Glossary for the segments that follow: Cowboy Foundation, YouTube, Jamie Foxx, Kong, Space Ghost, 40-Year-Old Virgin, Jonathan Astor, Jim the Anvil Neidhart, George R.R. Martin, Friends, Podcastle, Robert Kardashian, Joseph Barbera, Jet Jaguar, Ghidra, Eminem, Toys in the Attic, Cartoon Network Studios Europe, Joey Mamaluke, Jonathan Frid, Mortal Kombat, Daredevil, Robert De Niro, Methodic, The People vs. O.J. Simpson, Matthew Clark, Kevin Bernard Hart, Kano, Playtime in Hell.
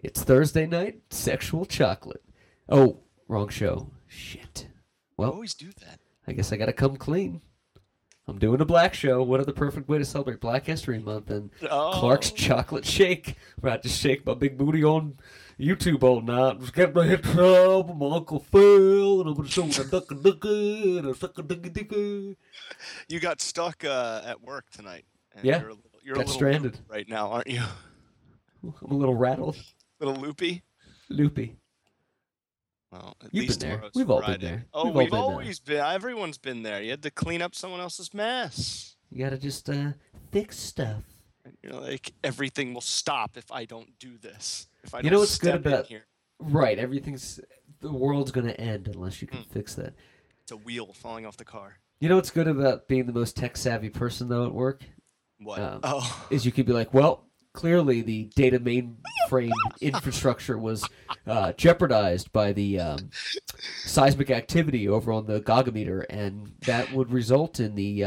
It's Thursday night, sexual chocolate. Oh, wrong show. Shit. Well, I always do that. I guess I got to come clean. I'm doing a black show. What other perfect way to celebrate Black History Month than Clark's Chocolate Shake, where I just shake my big booty on YouTube all night. I'm just getting my head up, my Uncle Phil, and I'm going to show my duck-a-ducka, and a suck-a-ducka-ducka. You got stuck at work tonight. And yeah, you're got a little stranded right now, aren't you? I'm a little rattled. A little loopy? Loopy. Well, at You've least been there. We've all been there. Oh, we've always been. Everyone's been there. You had to clean up someone else's mess. You got to just fix stuff. You're like, everything will stop if I don't do this. If I don't step in here. Right. The world's going to end unless you can fix that. It's a wheel falling off the car. You know what's good about being the most tech-savvy person, though, at work? What? Is you could be like, well, clearly the data mainframe infrastructure was jeopardized by the seismic activity over on the Gagameter, and that would result in the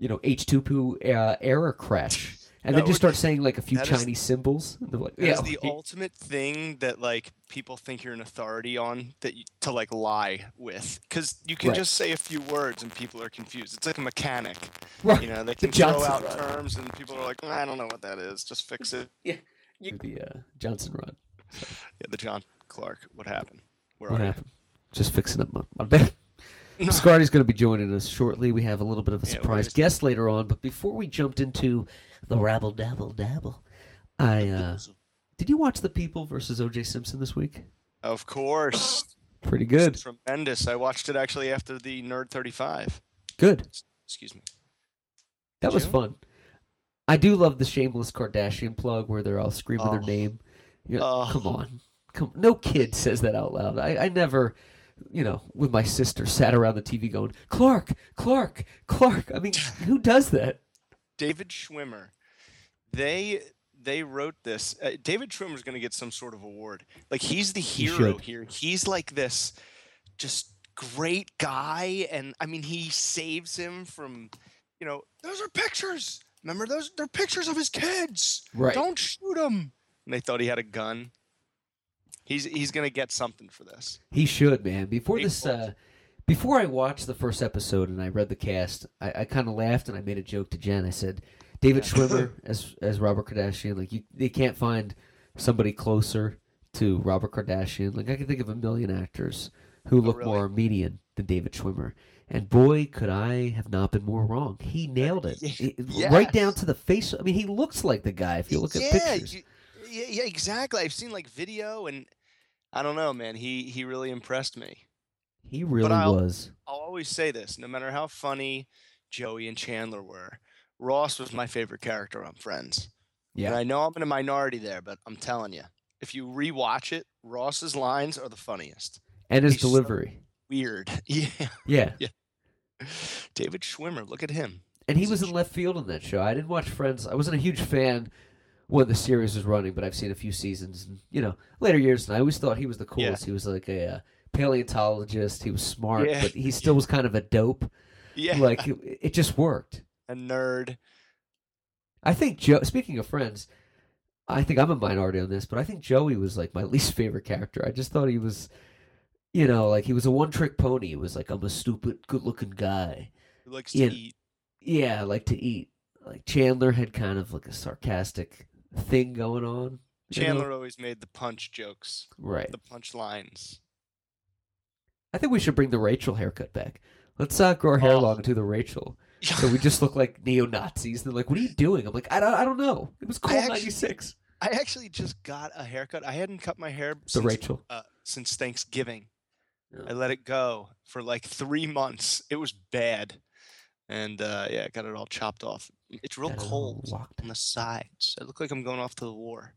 H2P error crash. And then just start saying like a few Chinese symbols. Like, that's the ultimate thing that like people think you're an authority on to like lie with, because you can just say a few words and people are confused. It's like a mechanic, right? You know, they can throw out terms and people are like, I don't know what that is. Just fix it. Yeah, the Johnson run. So. Yeah, the John Clark. What happened? What happened? Just fixing up my bed. Scardi's going to be joining us shortly. We have a little bit of a surprise guest later on, but before we jumped into the rabble dabble dabble, did you watch The People vs. O.J. Simpson this week? Of course. Pretty good. It's tremendous. I watched it actually after the Nerd 35. Good. Excuse me. That was fun. I do love the shameless Kardashian plug where they're all screaming their name. You're like, come on. No kid says that out loud. I never... with my sister, sat around the TV going, Clark, Clark, Clark. I mean, who does that? David Schwimmer. They wrote this. David Schwimmer's going to get some sort of award. Like, he's the hero here. He's like this just great guy. And, I mean, he saves him from, those are pictures. Remember, those? They're pictures of his kids. Right. Don't shoot them. And they thought he had a gun. He's gonna get something for this. He should, man. Before I watched the first episode and I read the cast, I kind of laughed and I made a joke to Jen. I said, "David Schwimmer as Robert Kardashian, like they can't find somebody closer to Robert Kardashian. Like I can think of a million actors who look more median than David Schwimmer, and boy, could I have not been more wrong. He nailed it right down to the face. I mean, he looks like the guy if you look at pictures. Yeah, exactly. I've seen like video and. I don't know, man. He really impressed me. He really was. I'll always say this. No matter how funny Joey and Chandler were, Ross was my favorite character on Friends. Yeah. And I know I'm in a minority there, but I'm telling you, if you rewatch it, Ross's lines are the funniest. And his delivery. So weird. Yeah. David Schwimmer, look at him. And he was in left field on that show. I didn't watch Friends. I wasn't a huge fan when the series was running, but I've seen a few seasons, and, later years, and I always thought he was the coolest. Yeah. He was like a paleontologist. He was smart, but he still was kind of a dope. Yeah. Like, it just worked. A nerd. I think, speaking of Friends, I think I'm a minority on this, but I think Joey was, like, my least favorite character. I just thought he was, like, he was a one-trick pony. He was like, I'm a stupid, good-looking guy. He likes to eat. Yeah, I like to eat. Like, Chandler had kind of, like, a sarcastic thing going on. Chandler always made the punch jokes. Right. The punch lines. I think we should bring the Rachel haircut back. Let's grow our hair long to the Rachel. So we just look like neo-Nazis. They're like, what are you doing? I'm like, I don't know. It was cool in 96. I actually just got a haircut. I hadn't cut my hair since Thanksgiving. Yeah. I let it go for like 3 months. It was bad. And I got it all chopped off. It's real cold on the sides. I look like I'm going off to the war.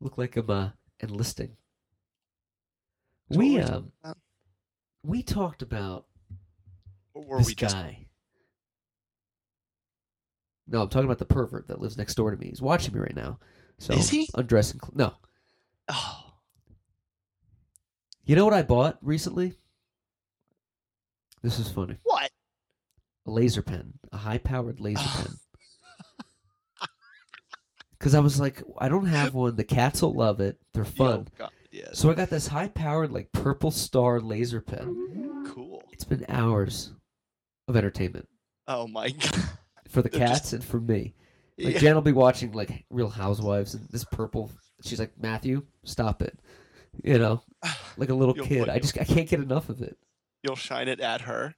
Look like I'm enlisting. We talked about this guy. No, I'm talking about the pervert that lives next door to me. He's watching me right now. So is he? Undressing. No. Oh. You know what I bought recently? This is funny. What? A laser pen, a high-powered laser pen. Because I was like, I don't have one. The cats will love it. They're fun. Oh, God, yes. So I got this high-powered, like, purple star laser pen. Cool. It's been hours of entertainment. Oh, my God. For the cats and for me. Like, yeah. Jen will be watching, like, Real Housewives and this purple. She's like, Matthew, stop it. You know? Like a little kid. I can't get enough of it. You'll shine it at her.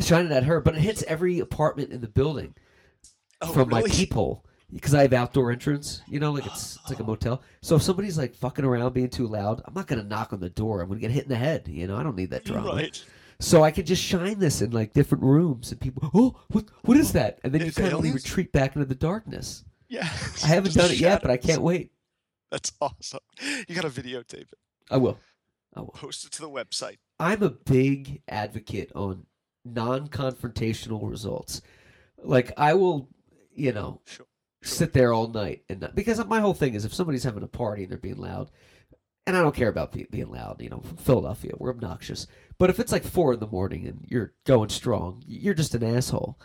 Shine it at her, but it hits every apartment in the building from my peephole. Because I have outdoor entrance, you know, like it's like a motel. So if somebody's like fucking around being too loud, I'm not going to knock on the door. I'm going to get hit in the head. You know, I don't need that drama. Right. So I can just shine this in like different rooms and people, oh, what is that? And then you kind of retreat back into the darkness. Yeah. I haven't done it yet, but I can't wait. That's awesome. You got to videotape it. I will. Post it to the website. I'm a big advocate on non-confrontational results. Like I will, you know. Sure. Sit there all night and not, because my whole thing is if somebody's having a party and they're being loud, and I don't care about being loud, you know, from Philadelphia, we're obnoxious. But if it's like 4 a.m. and you're going strong, you're just an asshole.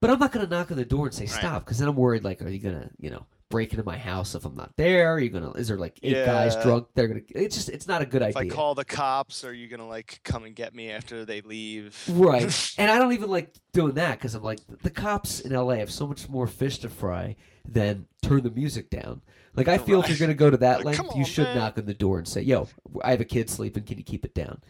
But I'm not going to knock on the door and say stop, because then I'm worried like, are you going to, you know, break into my house if I'm not there? Are you going to? Is there like 8 guys drunk? They're going to. It's just it's not a good idea. If I call the cops, are you going to like come and get me after they leave? Right. And I don't even like doing that because I'm like the cops in LA have so much more fish to fry than turn the music down. Like I feel if you're going to go to that length, you should knock on the door and say, "Yo, I have a kid sleeping. Can you keep it down?"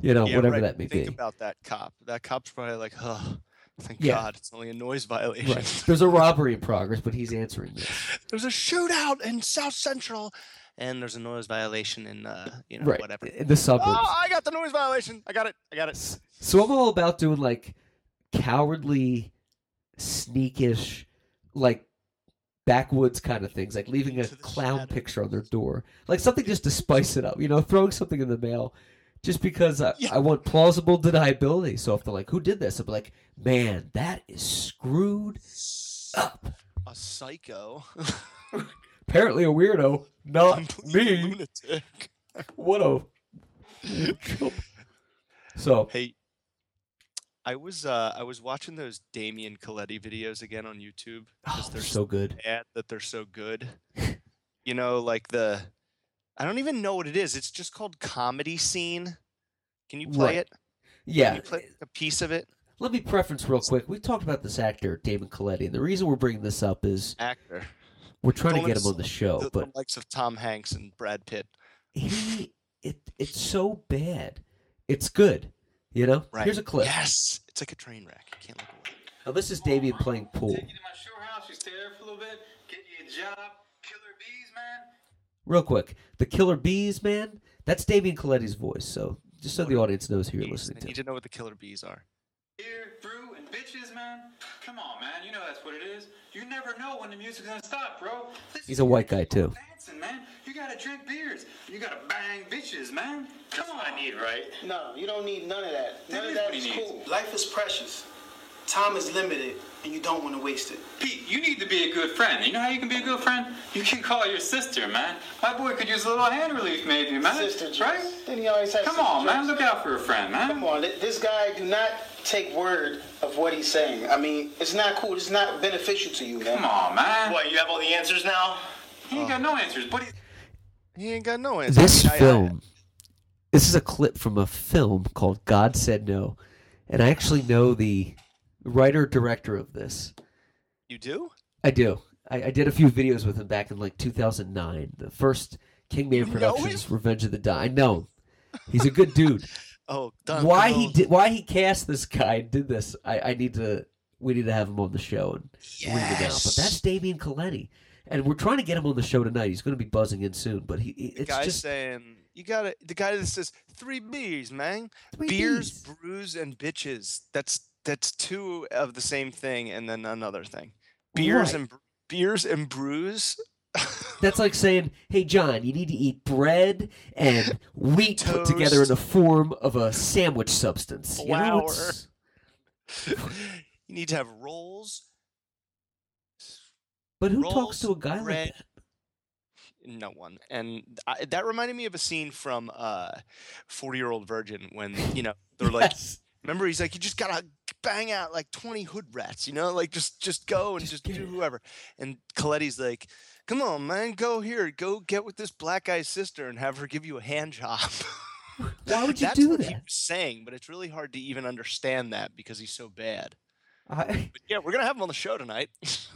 You know, whatever that may be. Think about that cop. That cop's probably like, "Huh." Thank God, it's only a noise violation. Right. There's a robbery in progress, but he's answering this. There's a shootout in South Central, and there's a noise violation in, you know, whatever. In the suburbs. Oh, I got the noise violation. I got it. So I'm all about doing, like, cowardly, sneakish, like, backwoods kind of things, like leaving a clown picture on their door. Like something just to spice it up, you know, throwing something in the mail. Just because I want plausible deniability. So if they're like, who did this? I'll be like, man, that is screwed up. A psycho. Apparently a weirdo. Not me. Lunatic. What a... So... Hey, I was watching those Damian Coletti videos again on YouTube. Oh, they're so good. Bad that they're so good. You know, like the... I don't even know what it is. It's just called Comedy Scene. Can you play it? Yeah. Can you play a piece of it? Let me preference real quick. We talked about this actor, Damian Coletti, and the reason we're bringing this up is we're trying to get him on the show. The likes of Tom Hanks and Brad Pitt. It's so bad. It's good. You know? Right. Here's a clip. Yes. It's like a train wreck. You can't look away. Now, this is Damian playing pool. Take you to my shore house. You stay there for a little bit. Get you a job. Killer bees, man. Real quick, the Killer Bees, man, that's Damian Coletti's voice, so just so the audience knows who you're listening to. I need to know what the Killer Bees are. Here, brew, and bitches, man. Come on, man, you know that's what it is. You never know when the music's gonna stop, bro. Listen, he's a white guy, too. Dancing, man. You gotta drink beers. You gotta bang bitches, man. Come on. I need, right? No, you don't need none of that. None of that is cool. Life is precious. Time is limited, and you don't want to waste it. Pete, you need to be a good friend. You know how you can be a good friend? You can call your sister, man. My boy could use a little hand relief, maybe, man. Sister Juice. Right? Then he always has. Come on, man. Look out for a friend, man. Come on. This guy, do not take word of what he's saying. I mean, it's not cool. It's not beneficial to you, man. Come on, man. What, you have all the answers now? He ain't got no answers, buddy. He ain't got no answers. This film, this is a clip from a film called God Said No, and I actually know the... writer, director of this. You do? I do. I did a few videos with him back in like 2009. The first Kingman Productions, Revenge of the Dime. I know him. He's a good dude. Why he cast this guy and did this? We need to have him on the show and read it out. But that's Damian Coletti, and we're trying to get him on the show tonight. He's going to be buzzing in soon. But the guy that says 3 B's, man, beers, brews, and bitches. That's two of the same thing, and then another thing. Beers and brews. That's like saying, "Hey, John, you need to eat bread and wheat put together in the form of a sandwich substance." Flour. You know, you need to have rolls. But who talks to a guy like that? No one. And that reminded me of a scene from 40-Year-Old Virgin when they're like. Yes. Remember, he's like, you just gotta bang out like 20 hood rats, you know, like just go and just do whoever. And Coletti's like, come on, man, go here. Go get with this black guy's sister and have her give you a hand job. Why would you do that? That's what he was saying, but it's really hard to even understand that because he's so bad. But yeah, we're going to have him on the show tonight.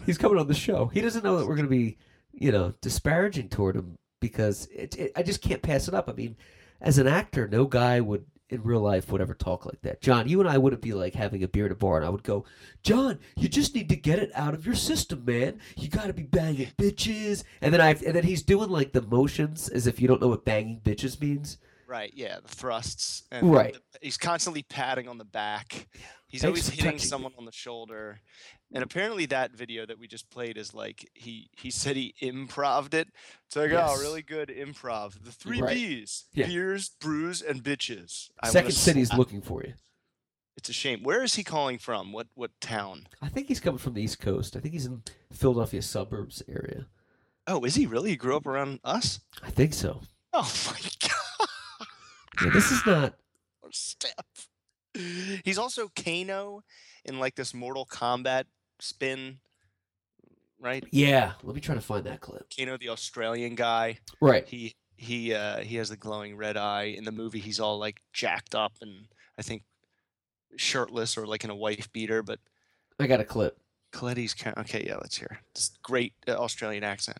He's coming on the show. He doesn't know that we're going to be, you know, disparaging toward him because I just can't pass it up. I mean, as an actor, no guy would in real life would ever talk like that. John, you and I wouldn't be like having a beer at a bar, and I would go, John, you just need to get it out of your system, man. You got to be banging bitches. And then he's doing like the motions as if you don't know what banging bitches means. Right, yeah, the thrusts. And right. He's constantly patting on the back. He's always hitting someone on the shoulder. And apparently that video that we just played is like, he said he improv'd it. It's like, oh, really good improv. The three B's, beers, brews, and bitches. Second City's looking for you. It's a shame. Where is he calling from? What town? I think he's coming from the East Coast. I think he's in Philadelphia suburbs area. Oh, is he really? He grew up around us? I think so. Oh, my God. Yeah, this is not step. He's also Kano in like this Mortal Kombat spin, right? Yeah, let me try to find that clip. Kano, the Australian guy, right? He has the glowing red eye in the movie. He's all like jacked up and I think shirtless or like in a wife beater. But I got a clip. Coletti's okay. Yeah, let's hear this great Australian accent.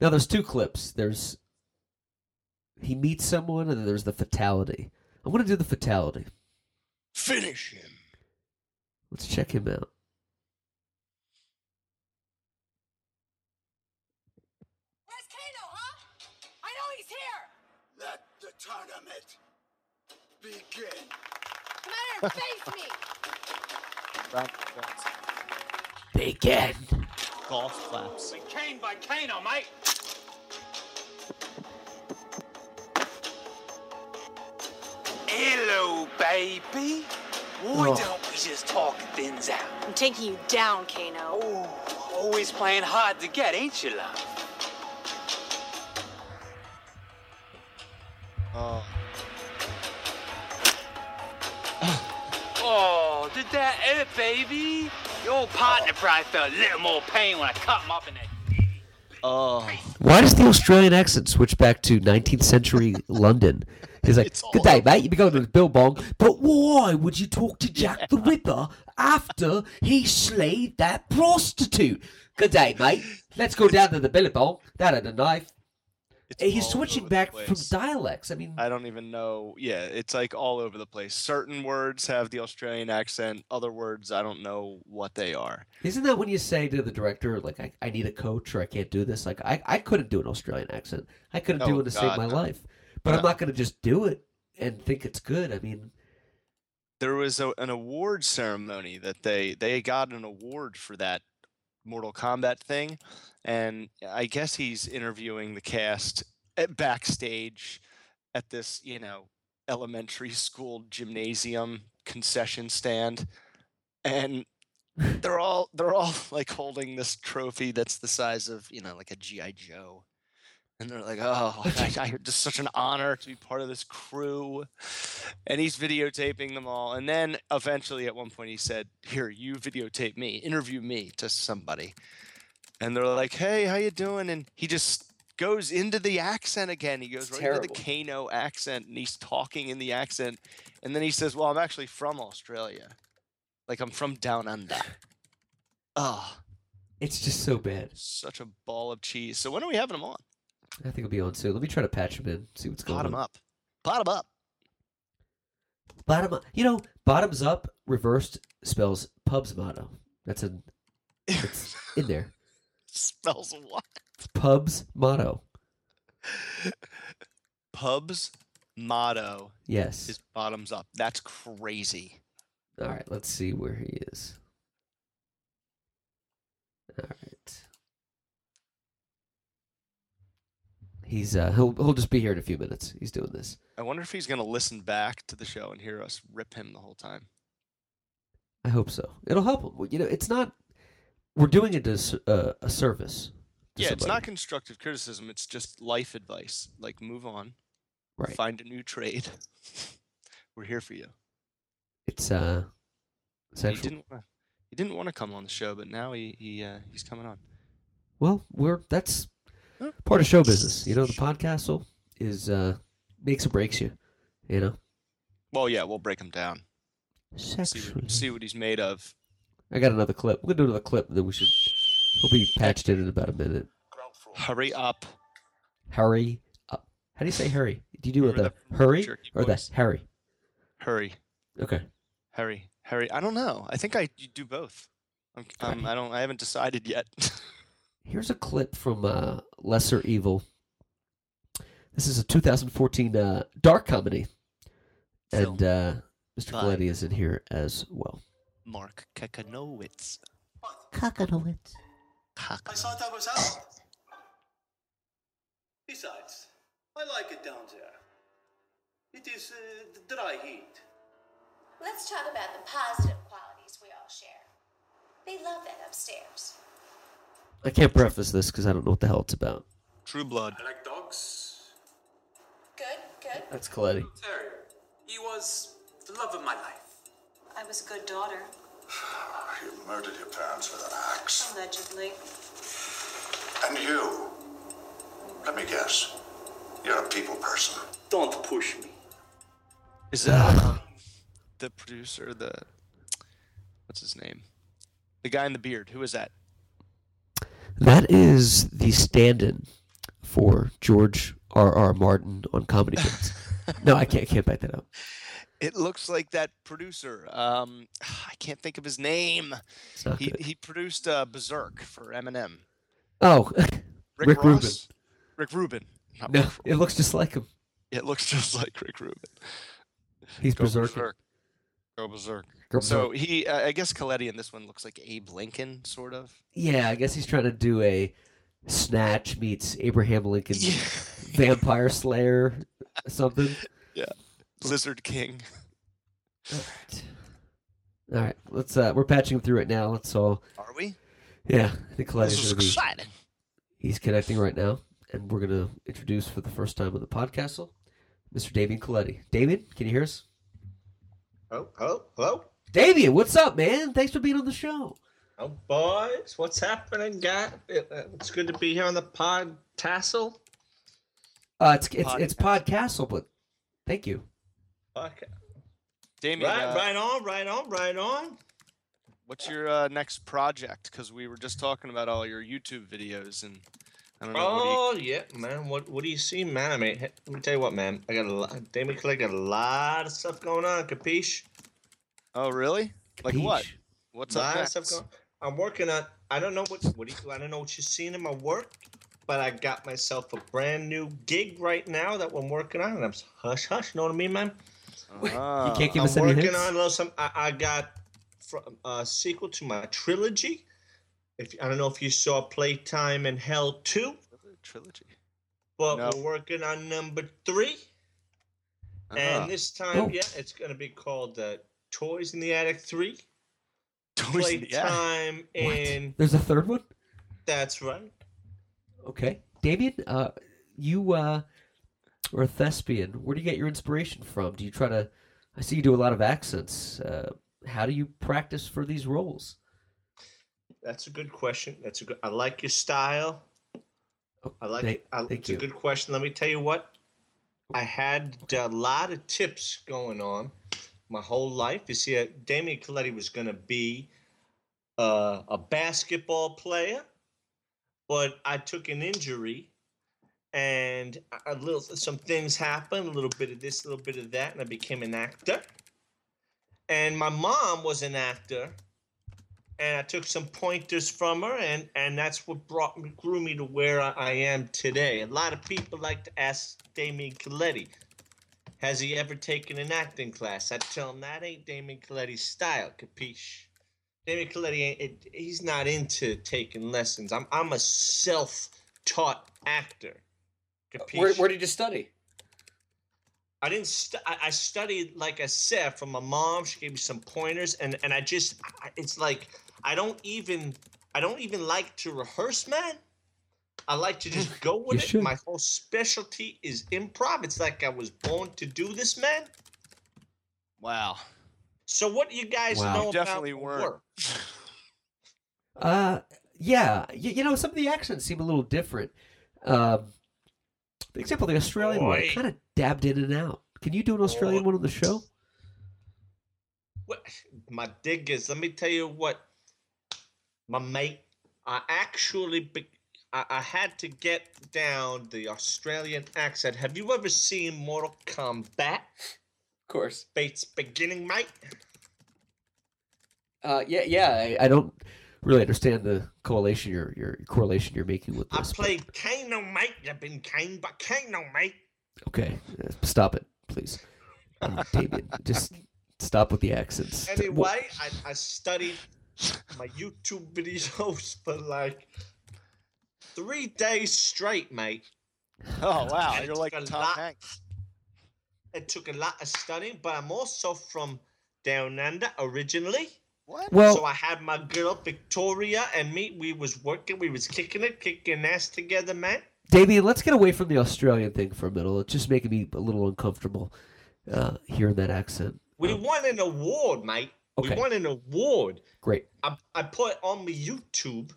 Now there's two clips. There's. He meets someone, and then there's the fatality. I want to do the fatality. Finish him. Let's check him out. Where's Kano, huh? I know he's here. Let the tournament begin. Come out here and face me. Begin. Golf claps. Been caned by Kano, mate. Hello, baby. Why don't we just talk things out? I'm taking you down, Kano. Oh, always playing hard to get, ain't you, love? Oh, did that hurt, baby? Your partner probably felt a little more pain when I cut him up in that. Oh. Why does the Australian accent switch back to 19th century London? He's like, good day, mate. You've been going to the Billabong. But why would you talk to Jack the Ripper after he slayed that prostitute? Good day, mate. Let's go down to the Billabong. That had a knife. He's switching back from dialects. I mean, I don't even know. Yeah, it's like all over the place. Certain words have the Australian accent. Other words, I don't know what they are. Isn't that when you say to the director, like, I need a coach or I can't do this? Like, I couldn't do an Australian accent. I couldn't do it to save my life. But I'm not going to just do it and think it's good. I mean, there was an award ceremony that they got an award for that Mortal Kombat thing. And I guess he's interviewing the cast backstage at this, you know, elementary school gymnasium concession stand. And they're all like holding this trophy that's the size of, you know, like a G.I. Joe. And they're like, oh, it's such an honor to be part of this crew. And he's videotaping them all. And then eventually at one point he said, here, you videotape me. Interview me to somebody. And they're like, hey, how you doing? And he just goes into the accent again. He goes into the Kano accent. And he's talking in the accent. And then he says, well, I'm actually from Australia. Like, I'm from down under. Oh. It's just so bad. Such a ball of cheese. So when are we having him on? I think it'll be on soon. Let me try to patch him in, see what's going on. Bottom up. You know, bottoms up reversed spells pub's motto. It's in there. Spells what? It's pub's motto. Pub's motto. Yes. Is bottoms up. That's crazy. All right, let's see where he is. All right. He's he'll just be here in a few minutes. He's doing this. I wonder if he's going to listen back to the show and hear us rip him the whole time. I hope so. It'll help him. You know, it's not. We're doing it as a service. Yeah, somebody. It's not constructive criticism. It's just life advice. Like, move on. Right. Find a new trade. We're here for you. It's sexual. He didn't want to come on the show, but now he's coming on. Well, that's Part of show business. You know, the Podcastle is, makes and breaks you, you know? Well, yeah, we'll break him down. See what he's made of. I got another clip. We'll do another clip, and then he'll be patched in about a minute. Hurry up. Hurry up. How do you say hurry? Do you do remember the hurry or voice? The hurry? Hurry. Okay. Hurry. Hurry. I don't know. I think I do both. I haven't decided yet. Here's a clip from Lesser Evil. This is a 2014 dark comedy. Film. And Mr. Coletti is in here as well. Mark Kakanowitz. Kakanowitz. I thought that was out. Besides, I like it down there. It is dry heat. Let's talk about the positive qualities we all share. They love that upstairs. I can't preface this because I don't know what the hell it's about. True Blood. I like dogs. Good. That's Coletti. Terrier. He was the love of my life. I was a good daughter. You murdered your parents with an axe. Allegedly. And you, let me guess, you're a people person. Don't push me. Is that the producer, what's his name? The guy in the beard, who is that? That is the stand-in for George R.R. Martin on Comedy Bits. No, I can't back that up. It looks like that producer. I can't think of his name. He produced Berserk for Eminem. Oh, Rick Rubin. Rick Rubin. No, it looks just like him. It looks just like Rick Rubin. He's Berserk. Go Berserk. So he, I guess Coletti in this one looks like Abe Lincoln, sort of. Yeah, I guess he's trying to do a Snatch meets Abraham Lincoln Vampire Slayer something. Yeah. Lizard King. All right. Let's we're patching him through right now. Let's all. Are we? Yeah. I think Coletti's exciting. He's connecting right now, and we're gonna introduce for the first time on the Podcastle, Mr. Damian Coletti. Damian, can you hear us? Oh, hello. Damian, what's up, man? Thanks for being on the show. Oh, boys, what's happening, guy? It's good to be here on the Podcastle. It's Podcastle, but thank you. Okay. Damian, right on. What's your next project? Because we were just talking about all your YouTube videos, and I don't know. Oh, yeah, man. What do you see, man? I mean, hey, let me tell you what, man. Damian Coletti got a lot of stuff going on. Capiche? Oh, really? Capiche. Like what? What's up? Lot of stuff going on. I'm working on. I don't know what you've seen in my work, but I got myself a brand new gig right now that I'm working on, and I'm hush. Know what I mean, man? You can't give us any hints? I'm working on a little something. I got a sequel to my trilogy. I don't know if you saw Playtime in Hell 2. Trilogy. But We're working on number 3. And this time, it's going to be called Toys in the Attic 3. Toys Playtime in... What? There's a third one? That's right. Okay. Damian, you... Or a thespian. Where do you get your inspiration from? Do you try to? I see you do a lot of accents. How do you practice for these roles? That's a good question. I like your style. It's a good question. Let me tell you what. I had a lot of tips going on my whole life. You see, Damian Coletti was going to be a basketball player, but I took an injury. And some things happened, a little bit of this, a little bit of that, and I became an actor. And my mom was an actor, and I took some pointers from her, and that's what grew me to where I am today. A lot of people like to ask Damian Coletti, has he ever taken an acting class? I tell him that ain't Damian Coletti's style, capiche? Damian Coletti, he's not into taking lessons. I'm a self-taught actor. Where did you study? I didn't. I studied, like I said, from my mom. She gave me some pointers, and I just. It's like I don't even like to rehearse, man. I like to just go with it. Should. My whole specialty is improv. It's like I was born to do this, man. Wow. So what do you guys know about work? Yeah, you know, some of the accents seem a little different. For example, the Australian one, I kind of dabbed in and out. Can you do an Australian one on the show? What, my dig is, let me tell you what, my mate, I had to get down the Australian accent. Have you ever seen Mortal Kombat? Of course. Bates beginning, mate? I don't really understand the correlation you're making with this. I played Kano, mate. You've been caned by Kano, mate. Okay, stop it, please. David, just stop with the accents. Anyway, I studied my YouTube videos for like 3 days straight, mate. Oh, wow. You're like Tom Hanks. It took a lot of studying, but I'm also from Down Under originally. What? Well, so I had my girl Victoria and me. We was working. We was kicking ass together, man. Davey, let's get away from the Australian thing for a minute. It's just making me a little uncomfortable hearing that accent. We won an award, mate. Okay. We won an award. Great. I put it on my YouTube.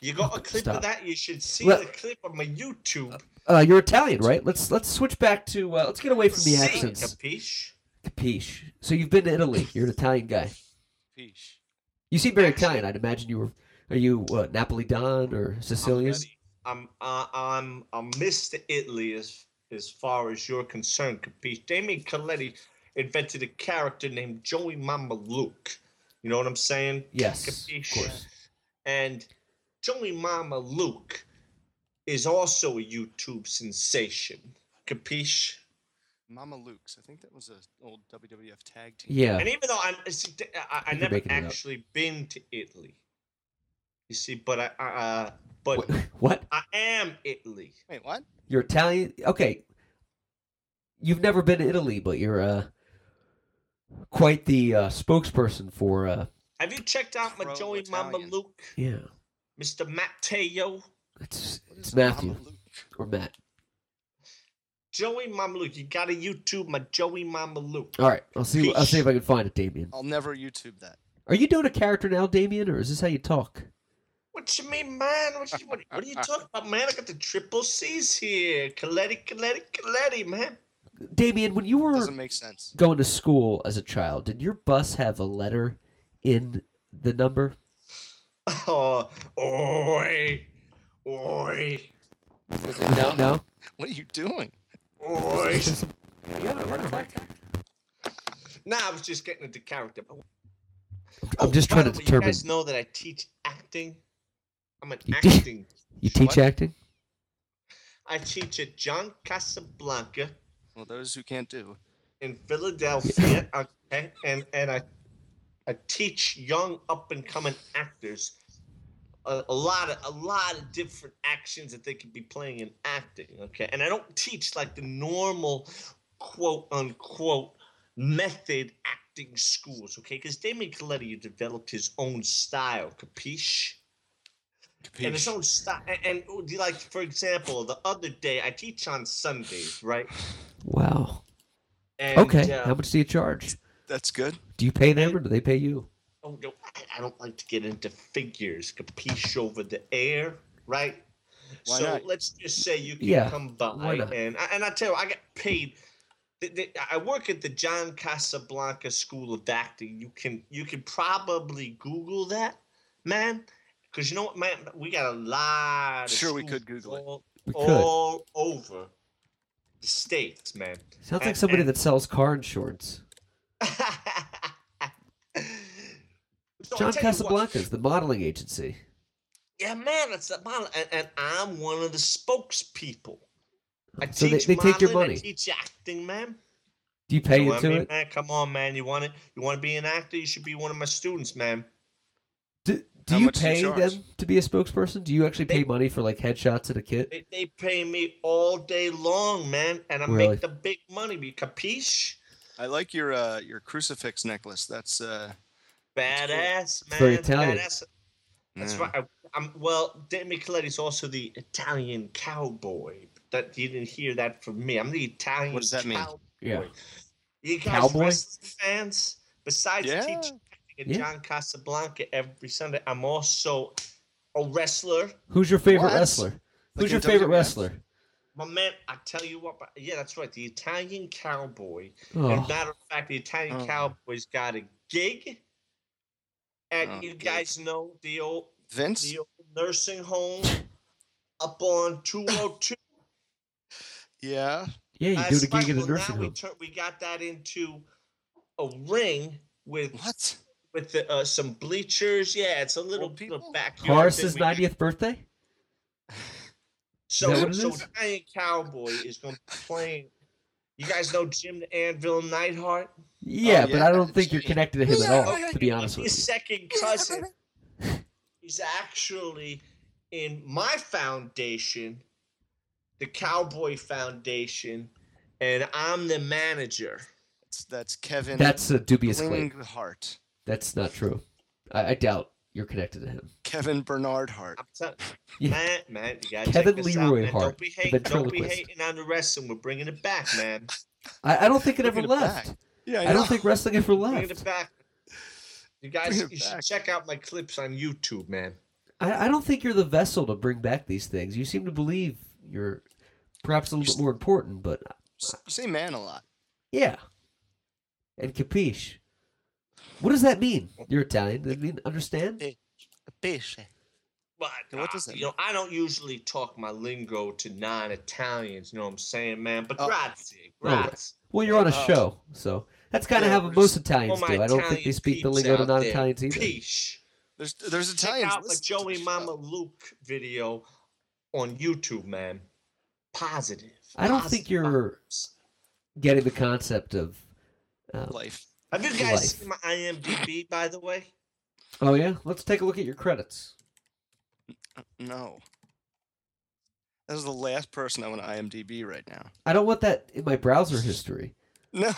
You got a clip of that? You should see the clip on my YouTube. You're Italian, right? Let's switch back to. Let's get away from the accents. Capiche. So you've been to Italy. You're an Italian guy. Capiche. You seem very Italian. I'd imagine you were. Are you Napolitan or Sicilian? I'm Mr. Italy as far as you're concerned. Capiche. Damian Coletti invented a character named Joey Mamaluke. You know what I'm saying? Yes. Capiche. Of course. And Joey Mamaluke is also a YouTube sensation. Capiche? Mamaluke's. I think that was an old WWF tag team. Yeah. And even though I never actually been to Italy, you see, but what? I am Italy. Wait, what? You're Italian? Okay. You've never been to Italy, but you're quite the spokesperson for. Have you checked out my Joey Mamaluke? Yeah. Mr. Matteo. It's Matthew Mamaluke? Or Matt. Joey Mamaluke, you gotta YouTube my Joey Mamaluke. All right, I'll see if I can find it, Damien. I'll never YouTube that. Are you doing a character now, Damien, or is this how you talk? What you mean, man? What are you talking about, man? I got the triple C's here, Coletti, man. Damien, when you were doesn't make sense. Going to school as a child, did your bus have a letter in the number? Oi. No. What are you doing? Oi. I was just getting into character. I'm just trying to determine. You guys know that I teach acting? I'm an acting. You teach acting? I teach at John Casablanca. Well, those who can't do. In Philadelphia. Okay. And I teach young up-and-coming actors a lot of different actions that they could be playing in acting, okay? And I don't teach like the normal quote-unquote method acting schools, okay? Because Damian Coletti developed his own style, capiche? And his own style. And like, for example, the other day, I teach on Sundays, right? Wow. And, okay, how much do you charge? That's good. Do you pay them or do they pay you? Oh, no, I don't like to get into figures. Capiche over the air, right? Why not? Let's just say you can come by. And I tell you, I got paid. I work at the John Casablanca School of Acting. You can probably Google that, man. Because you know what, man? We got a lot of schools. Sure, we could Google it. All over the states, man. Sounds like somebody that sells car insurance. John Casablanca is the modeling agency. Yeah, man, it's the model, and I'm one of the spokespeople. They take your money. I teach acting, man. Do you pay into it? Man, come on, man. You want to be an actor? You should be one of my students, man. Do you pay them to be a spokesperson? Do you actually pay money for like headshots at a kid? They pay me all day long, man, and I make the big money. Capiche? I like your crucifix necklace. That's badass, cool. Man. Very Italian. Badass. That's right. Damian Coletti's also the Italian cowboy. That you didn't hear that from me. I'm the Italian. What does that cowboy mean? Yeah. You guys cowboy? Wrestling fans? Besides teaching at John Casablanca every Sunday, I'm also a wrestler. Who's your favorite wrestler? Who's your favorite wrestler? My man, I tell you what, yeah, that's right, the Italian Cowboy. Oh. And matter of fact, the Italian Cowboy's got a gig, and you guys know the old nursing home up on 202. Yeah. Yeah, you do the gig in a nursing home. We got that into a ring with what? With the, some bleachers. Yeah, it's a little backyard. Horace's 90th birthday? So the Italian Cowboy is going to be playing. You guys know Jim the Anvil Neidhart? Yeah, but I don't think you're connected to him at all, to be honest with you. His second cousin is actually in my foundation, the Cowboy Foundation, and I'm the manager. That's Kevin. That's a dubious claim. Hart. That's not true. I doubt you're connected to him. Kevin Bernard Hart. Man, you gotta Kevin check this Leroy out, man. Hart. Don't be hating on the wrestling. We're bringing it back, man. I don't think it ever left. Yeah, I don't think wrestling ever left. Bring it back. You guys, you should check out my clips on YouTube, man. I don't think you're the vessel to bring back these things. You seem to believe you're perhaps a little bit more important, but you say man a lot. Yeah. And capiche. What does that mean? You're Italian. Does it mean understand? Capisce. But what does that mean? You know, I don't usually talk my lingo to non-Italians. You know what I'm saying, man? But grazie. Well, you're on a show, so that's kind of how most Italians do. I don't think they speak the lingo to non-Italians either. Capisce. There's Italians. Check out the Joey Mamaluke video on YouTube, man. Positive. I don't think you're getting the concept of life. Have you guys seen my IMDb, by the way? Oh, yeah? Let's take a look at your credits. No. That was the last person I want to IMDb right now. I don't want that in my browser history. No.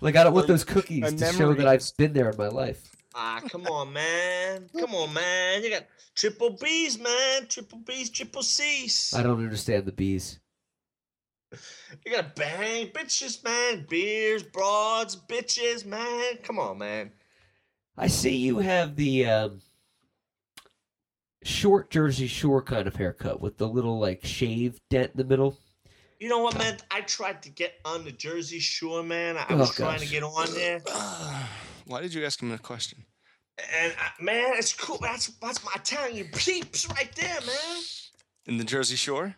Like, I don't want those cookies to show that I've been there in my life. Ah, come on, man. Come on, man. You got triple Bs, man. Triple Bs, triple Cs. I don't understand the Bs. You gotta bang bitches, man. Beers, broads, bitches, man. Come on, man. I see you have the short Jersey Shore kind of haircut with the little, like, shave dent in the middle. You know what, man? I tried to get on the Jersey Shore, man. I was trying to get on there. Why did you ask him that question? And, man, it's cool. That's my Italian peeps right there, man. In the Jersey Shore?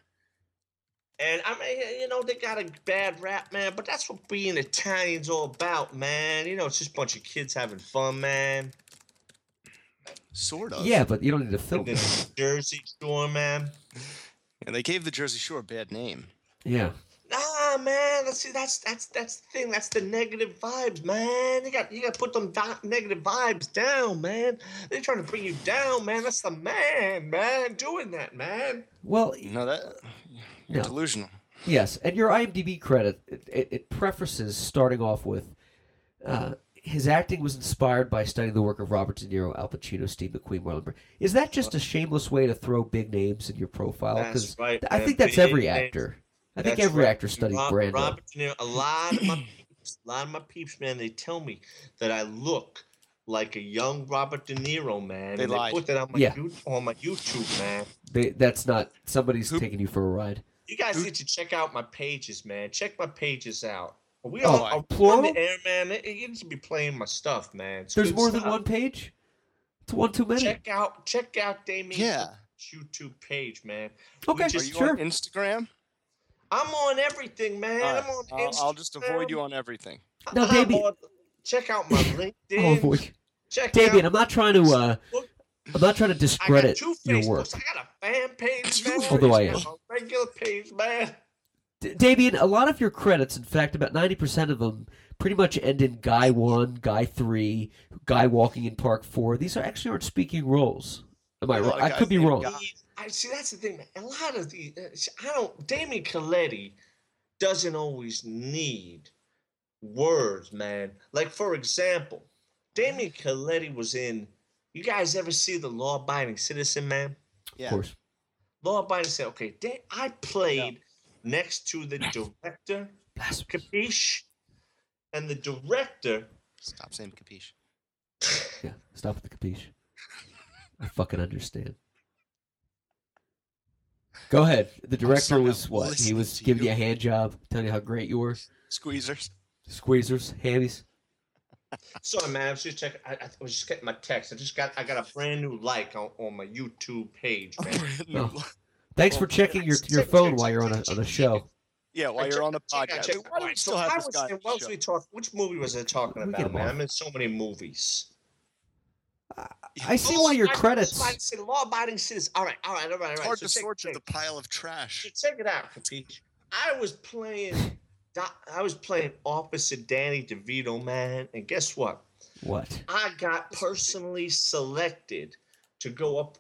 And, I mean, you know, they got a bad rap, man, but that's what being Italian's all about, man. You know, it's just a bunch of kids having fun, man. Sort of. Yeah, but you don't need to film it. Jersey Shore, man. Yeah, they gave the Jersey Shore a bad name. Yeah. Nah, man. Let's see. That's the thing. That's the negative vibes, man. You got to put them negative vibes down, man. They're trying to bring you down, man. That's the man doing that, man. Well, you know that. You're delusional. Yes, and your IMDb credit, it prefaces starting off with, his acting was inspired by studying the work of Robert De Niro, Al Pacino, Steve McQueen, Marlon Brando. Is that just a shameless way to throw big names in your profile? That's right. I think that's every actor. I think every actor studies Brando. Robert De Niro, a lot of my peeps, man, they tell me that I look like a young Robert De Niro, man. They put that on my YouTube, man. That's not somebody's taking you for a ride. You guys need to check out my pages, man. Check my pages out. Are we on the air, man? You need to be playing my stuff, man. There's more than one page? It's one too many. Check out Damian's YouTube page, man. Okay, are you on Instagram? I'm on everything, man. Right. I'm on Instagram. I'll just avoid you on everything. No, Damian. Check out my LinkedIn. Oh, boy. Damian, I'm not trying to discredit your work. I got a fan page, man. Although I am. A regular page, man. Damian, a lot of your credits, in fact, about 90% of them, pretty much end in Guy 1, Guy 3, Guy Walking in Park 4. These aren't speaking roles. Am I wrong? I could be wrong. See, that's the thing, man. A lot of these, Damian Coletti doesn't always need words, man. Like, for example, Damian Coletti was in. You guys ever see the Law Abiding Citizen, man? Yeah. Of course. Law Abiding Citizen. Okay, I played next to the director. Capiche? And the director. Stop saying capiche. Yeah, stop with the capiche. I fucking understand. Go ahead. The director was what? He was giving you a hand job, telling you how great you were. Squeezers, handies. Sorry, man. I was just checking. I was just getting my text. I got a brand new like on my YouTube page, man. Thanks for checking your phone while you're on a show. Yeah, while you're on the podcast. Why do we still have this guy? Which movie was I talking about, man? I'm in so many movies. I see one of your credits. Law Abiding Citizen. All right. It's hard to sort through the pile of trash. Check it out, Capiche. I was playing Officer Danny DeVito, man, and guess what? What? I got personally selected to go up,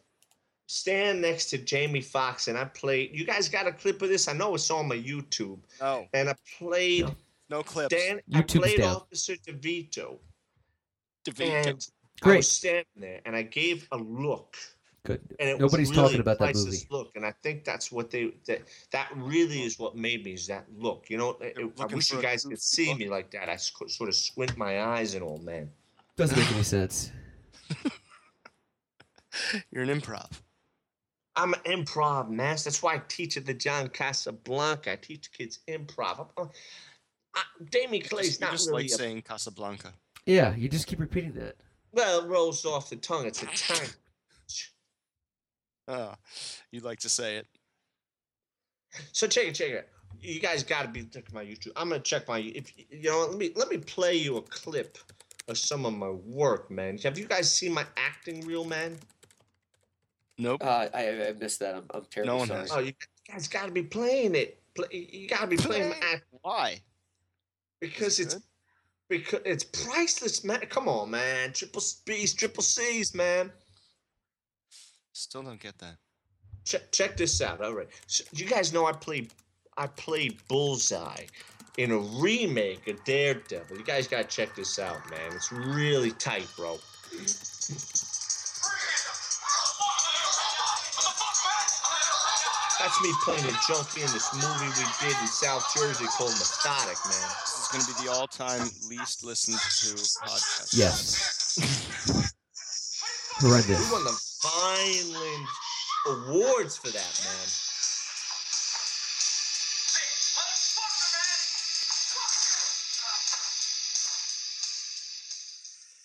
stand next to Jamie Foxx, and I played. You guys got a clip of this? I know it's on my YouTube. Oh. And I played. No clips. I played Officer DeVito. And great. I was standing there, and I gave a look. Good. And it Nobody's was really talking about that movie. Look, and I think that's what that really is what made me is that look. You know, I wish you guys could see me like that. I sort of squint my eyes and all, man. Doesn't make any sense. You're an improv. I'm an improv master. That's why I teach at the John Casablanca. I teach kids improv. Damian Clay's not just really like saying Casablanca. Yeah, you just keep repeating that. Well, it rolls off the tongue. It's a tongue. Oh, you'd like to say it. So check it. You guys got to be checking my YouTube. I'm gonna check my. If you know, let me play you a clip of some of my work, man. Have you guys seen my acting reel, man? Nope. I missed that. I'm terrible. No one knows. Oh, you guys got to be playing it. You got to be playing my acting. Why? Because it's priceless, man. Come on, man. Triple B's, triple C's, man. Still don't get that. Check this out. All right, so you guys know I played Bullseye in a remake of Daredevil. You guys gotta check this out, man. It's really tight, bro. That's me playing a junkie in this movie we did in South Jersey called Methodic, man. This is gonna be the all-time least listened to podcast. Yes. Horrendous. We won the Vineland awards for that, man.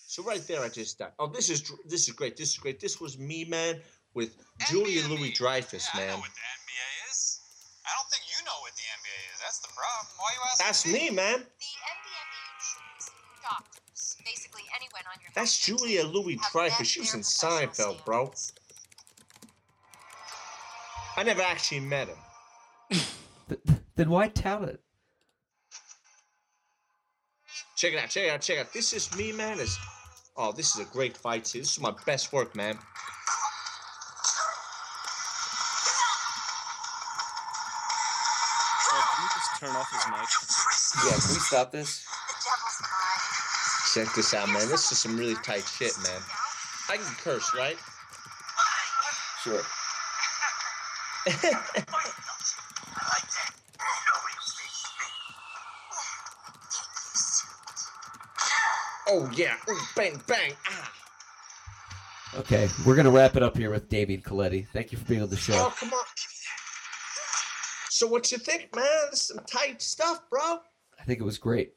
So right there, I just died. Oh, this is great. This is great. This was me, man, with NBA, Julia Louis-Dreyfus, man. I know what the NBA is. I don't think you know what the NBA is. That's the problem. Why are you asking? That's me, man. The NBA doctor. Basically anyone on your That's Julia Louis-Dreyfus. She was in Seinfeld, bro. I never actually met her. Then why tout it? Check it out. This is me, man. This is a great fight scene. This is my best work, man. Can you just turn off his mic? Yeah, can we stop this? Check this out, man. This is some really tight shit, man. I can curse, right? Sure. Oh, yeah. Bang, bang. Ah. Okay, we're going to wrap it up here with Damian Coletti. Thank you for being on the show. Oh, come on. So what you think, man? This is some tight stuff, bro. I think it was great.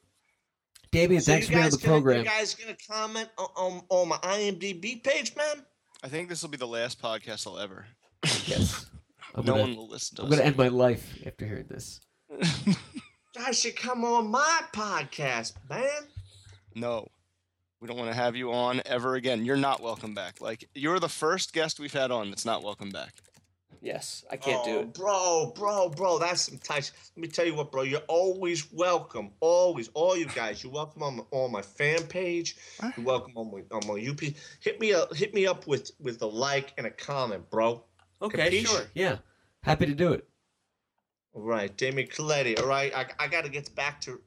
Damian, thanks for being on the program. You guys going to comment on my IMDb page, man? I think this will be the last podcast I'll ever. Yes. No one will listen to us. I'm going to end my life after hearing this. I should come on my podcast, man. No. We don't want to have you on ever again. You're not welcome back. Like, you're the first guest we've had on that's not welcome back. Yes. I can't do it. Bro. That's some tight. Let me tell you what, bro. You're always welcome. Always. All you guys. You're welcome on my fan page. What? You're welcome on my UP. Hit me up with a like and a comment, bro. Okay, Capiche? Sure. Yeah. Happy to do it. All right. Damian Coletti. All right. I got to get back to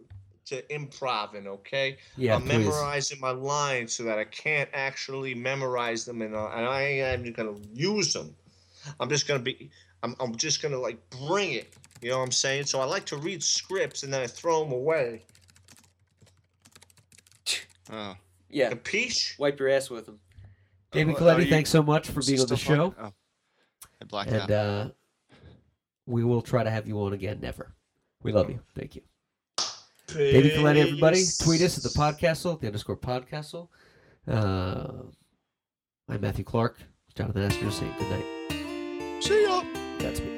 improving, okay? Yeah, I'm memorizing my lines so that I can't actually memorize them and I ain't going to use them. I'm just going to be – I'm just going to, like, bring it. You know what I'm saying? So I like to read scripts and then I throw them away. Oh. Yeah. Capiche? Wipe your ass with them. Damian Coletti, thanks so much for being on the show. I blacked out. We will try to have you on again. Never. We love you. Thank you. Peace. Damian Coletti, everybody. Tweet us at the Podcastle, _Podcastle. I'm Matthew Clark. Jonathan Astor saying good night. See ya. That's me.